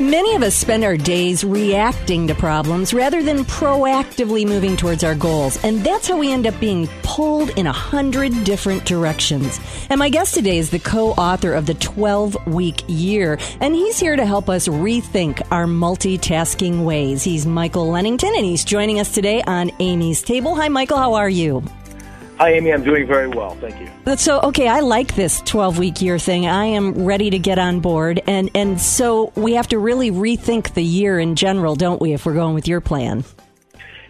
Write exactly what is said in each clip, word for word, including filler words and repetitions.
Many of us spend our days reacting to problems rather than proactively moving towards our goals. And that's how we end up being pulled in a hundred different directions. And my guest today is the co-author of The twelve-Week Year, and he's here to help us rethink our multitasking ways. He's Michael Lennington, and he's joining us today on Amy's Table. Hi, Michael. How are you? Hi, Amy. I'm doing very well. Thank you. So, okay, I like this twelve-week year thing. I am ready to get on board. And, and so we have to really rethink the year in general, don't we, if we're going with your plan?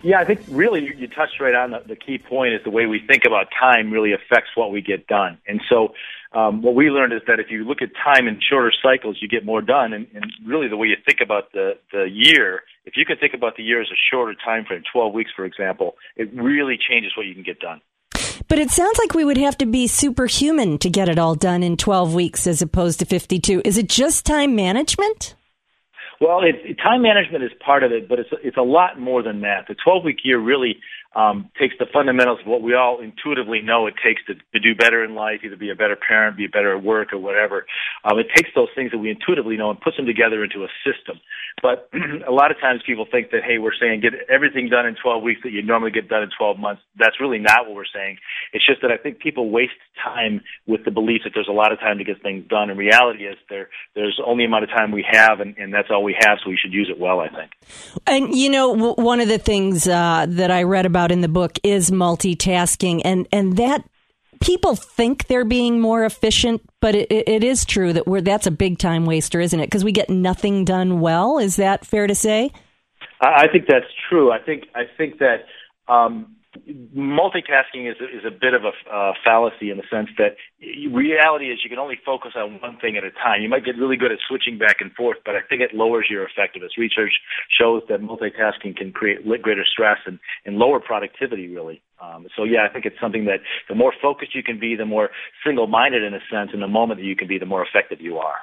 Yeah, I think really you touched right on the, the key point is the way we think about time really affects what we get done. And so um, what we learned is that if you look at time in shorter cycles, you get more done. And, and really the way you think about the, the year, if you can think about the year as a shorter time frame, twelve weeks, for example, it really changes what you can get done. But it sounds like we would have to be superhuman to get it all done in twelve weeks as opposed to fifty-two. Is it just time management? Well, it, time management is part of it, but it's, it's a lot more than that. The twelve-week year really um, takes the fundamentals of what we all intuitively know it takes to, to do better in life, either be a better parent, be better at work, or whatever. Um, it takes those things that we intuitively know and puts them together into a system. But a lot of times people think that, hey, we're saying get everything done in twelve weeks that you normally get done in twelve months. That's really not what we're saying. It's just that I think people waste time with the belief that there's a lot of time to get things done. In reality, is there there's only amount of time we have, and, and that's all we have, so we should use it well, I think. And, you know, w- one of the things uh, that I read about in the book is multitasking, and, and that people think they're being more efficient, but it, it is true that we're that's a big-time waster, isn't it? Because we get nothing done well. Is that fair to say? I, I think that's true. I think I think that um, multitasking is, is a bit of a uh, fallacy in the sense that reality is you can only focus on one thing at a time. You might get really good at switching back and forth, but I think it lowers your effectiveness. Research shows that multitasking can create greater stress and, and lower productivity, really. Um, so, yeah, I think it's something that the more focused you can be, the more single-minded, in a sense, in the moment that you can be, the more effective you are.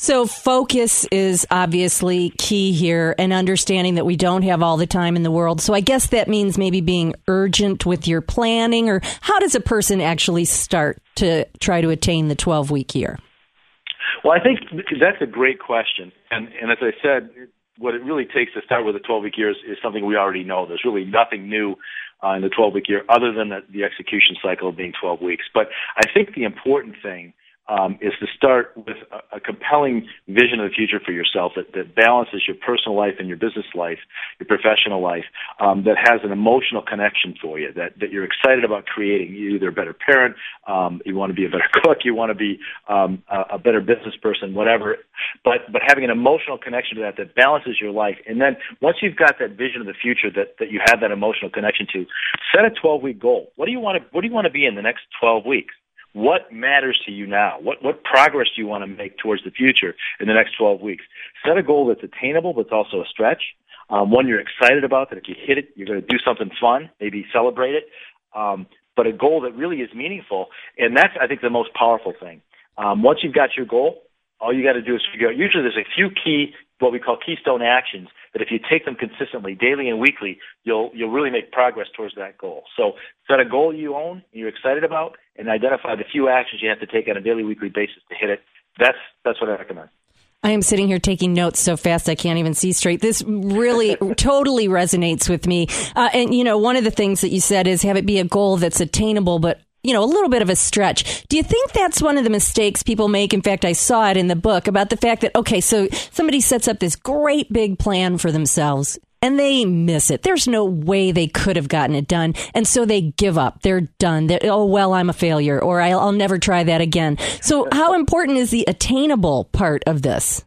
So focus is obviously key here, and understanding that we don't have all the time in the world. So I guess that means maybe being urgent with your planning, or how does a person actually start to try to attain the twelve-week year? Well, I think that's a great question. And, and as I said, what it really takes to start with a twelve-week year is, is something we already know. There's really nothing new uh, in the twelve-week year other than the, the execution cycle being twelve weeks. But I think the important thing Um, is to start with a, a compelling vision of the future for yourself that, that balances your personal life and your business life, your professional life, um, that has an emotional connection for you, that, that you're excited about creating. You're either a better parent, um, you want to be a better cook, you want to be um, a, a better business person, whatever. But but having an emotional connection to that that balances your life. And then once you've got that vision of the future that, that you have that emotional connection to, set a twelve-week goal. What do you want to, what do you want to be in the next twelve weeks? What matters to you now? What what progress do you want to make towards the future in the next twelve weeks? Set a goal that's attainable, but it's also a stretch, um, one you're excited about, that if you hit it, you're going to do something fun, maybe celebrate it, um, but a goal that really is meaningful. And that's, I think, the most powerful thing. Um, once you've got your goal, all you got to do is figure out, usually there's a few key, what we call keystone actions, that if you take them consistently, daily and weekly, you'll you'll really make progress towards that goal. So set a goal you own, you're excited about, and identify the few actions you have to take on a daily, weekly basis to hit it. That's that's what I recommend. I am sitting here taking notes so fast I can't even see straight. This really totally resonates with me. Uh, and, you know, one of the things that you said is have it be a goal that's attainable, but you know, a little bit of a stretch. Do you think that's one of the mistakes people make? In fact, I saw it in the book about the fact that, okay, so somebody sets up this great big plan for themselves and they miss it. There's no way they could have gotten it done. And so they give up. They're done. They're, oh, well, I'm a failure, or I'll, I'll never try that again. So how important is the attainable part of this?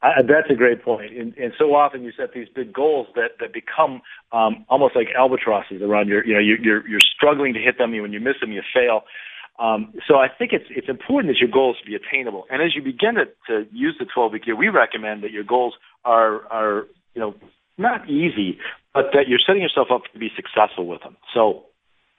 I, that's a great point. And, and so often you set these big goals that, that become um, almost like albatrosses around your, you know, you're, you're, you're struggling to hit them. When you miss them, you fail. Um, so I think it's it's important that your goals be attainable. And as you begin to, to use the twelve-week year, we recommend that your goals are, are, you know, not easy, but that you're setting yourself up to be successful with them. So,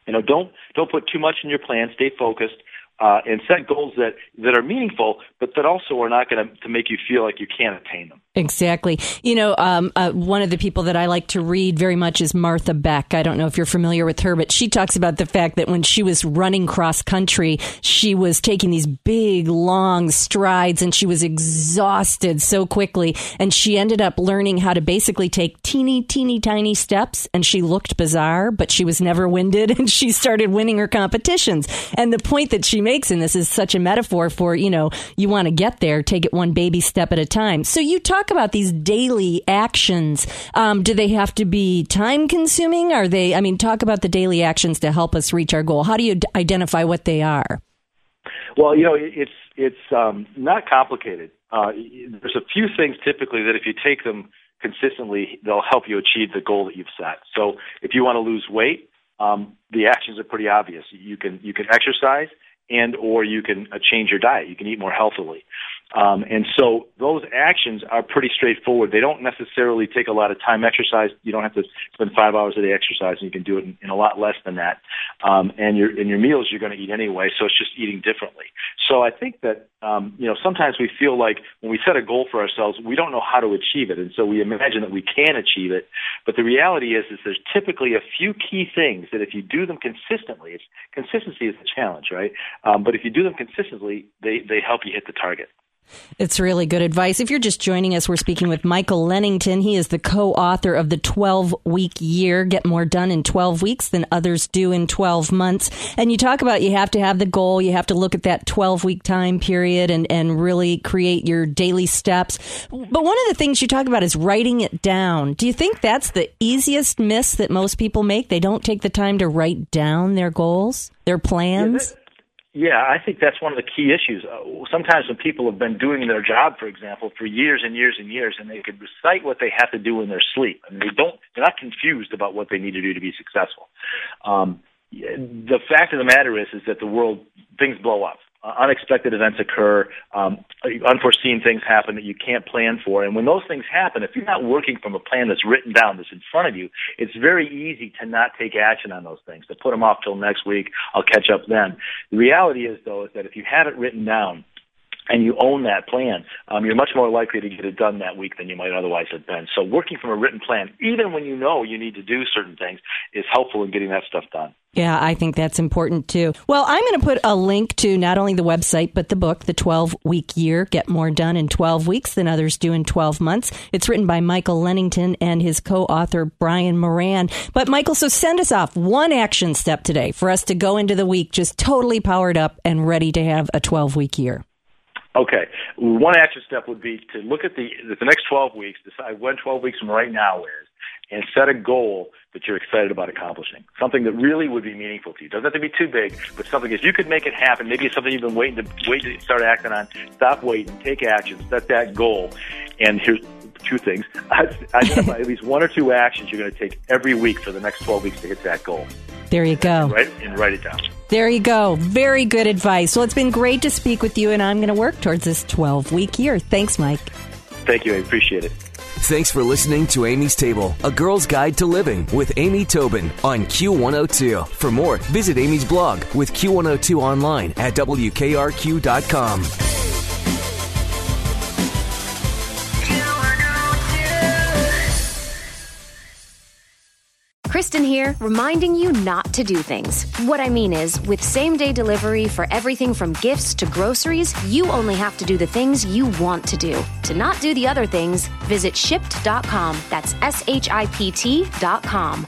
you know, don't don't put too much in your plan. Stay focused. Uh, and set goals that, that are meaningful, but that also are not going to make you feel like you can't attain them. Exactly. You know, um, uh, one of the people that I like to read very much is Martha Beck. I don't know if you're familiar with her, but she talks about the fact that when she was running cross country, she was taking these big, long strides and she was exhausted so quickly. And she ended up learning how to basically take teeny, teeny, tiny steps. And she looked bizarre, but she was never winded. And she started winning her competitions. And the point that she makes in this is such a metaphor for, you know, you want to get there, take it one baby step at a time. So you talk about these daily actions. Um, do they have to be time consuming? Are they, I mean, talk about the daily actions to help us reach our goal. How do you d- identify what they are? Well, you know, it's, it's um, not complicated. Uh, there's a few things typically that if you take them consistently, they'll help you achieve the goal that you've set. So if you want to lose weight, um, the actions are pretty obvious. You can, you can exercise and, or you can uh, change your diet. You can eat more healthily. Um, and so those actions are pretty straightforward. They don't necessarily take a lot of time. Exercise, you don't have to spend five hours a day exercising. You can do it in, in a lot less than that. Um, and your, and your meals you're going to eat anyway. So it's just eating differently. So I think that, um, you know, sometimes we feel like when we set a goal for ourselves, we don't know how to achieve it. And so we imagine that we can achieve it. But the reality is, is there's typically a few key things that if you do them consistently, it's, consistency is the challenge, right? Um, but if you do them consistently, they, they help you hit the target. It's really good advice. If you're just joining us, we're speaking with Michael Lennington. He is the co-author of The twelve-Week Year. Get more done in twelve weeks than others do in twelve months. And you talk about you have to have the goal. You have to look at that twelve-week time period and, and really create your daily steps. But one of the things you talk about is writing it down. Do you think that's the easiest miss that most people make? They don't take the time to write down their goals, their plans? Yeah, that- Yeah, I think that's one of the key issues. Uh, sometimes when people have been doing their job, for example, for years and years and years, and they could recite what they have to do in their sleep, and they don't, they're not confused about what they need to do to be successful. Um, the fact of the matter is, is that the world, things blow up. Uh, unexpected events occur, um, unforeseen things happen that you can't plan for. And when those things happen, if you're not working from a plan that's written down, that's in front of you, it's very easy to not take action on those things, to put them off till next week, I'll catch up then. The reality is, though, is that if you have it written down and you own that plan, um, you're much more likely to get it done that week than you might otherwise have been. So working from a written plan, even when you know you need to do certain things, is helpful in getting that stuff done. Yeah, I think that's important, too. Well, I'm going to put a link to not only the website, but the book, The twelve-Week Year, Get More Done in twelve weeks Than Others Do in twelve months. It's written by Michael Lennington and his co-author, Brian Moran. But, Michael, so send us off one action step today for us to go into the week just totally powered up and ready to have a twelve-week year. Okay. One action step would be to look at the the next twelve weeks, decide when twelve weeks from right now is, and set a goal that you're excited about accomplishing, something that really would be meaningful to you. Doesn't have to be too big, but something if you could make it happen, maybe it's something you've been waiting to wait to start acting on, stop waiting, take action, set that goal. And here's two things. Identify at least one or two actions you're going to take every week for the next twelve weeks to hit that goal. There you go. And write, and write it down. There you go. Very good advice. Well, it's been great to speak with you, and I'm going to work towards this twelve-week year. Thanks, Mike. Thank you. I appreciate it. Thanks for listening to Amy's Table, A Girl's Guide to Living with Amy Tobin on Q one oh two. For more, visit Amy's blog with Q one oh two online at W K R Q dot com. Kristen here, reminding you not to do things. What I mean is, with same-day delivery for everything from gifts to groceries, you only have to do the things you want to do. To not do the other things, visit shipped dot com. That's S H I P T dot com.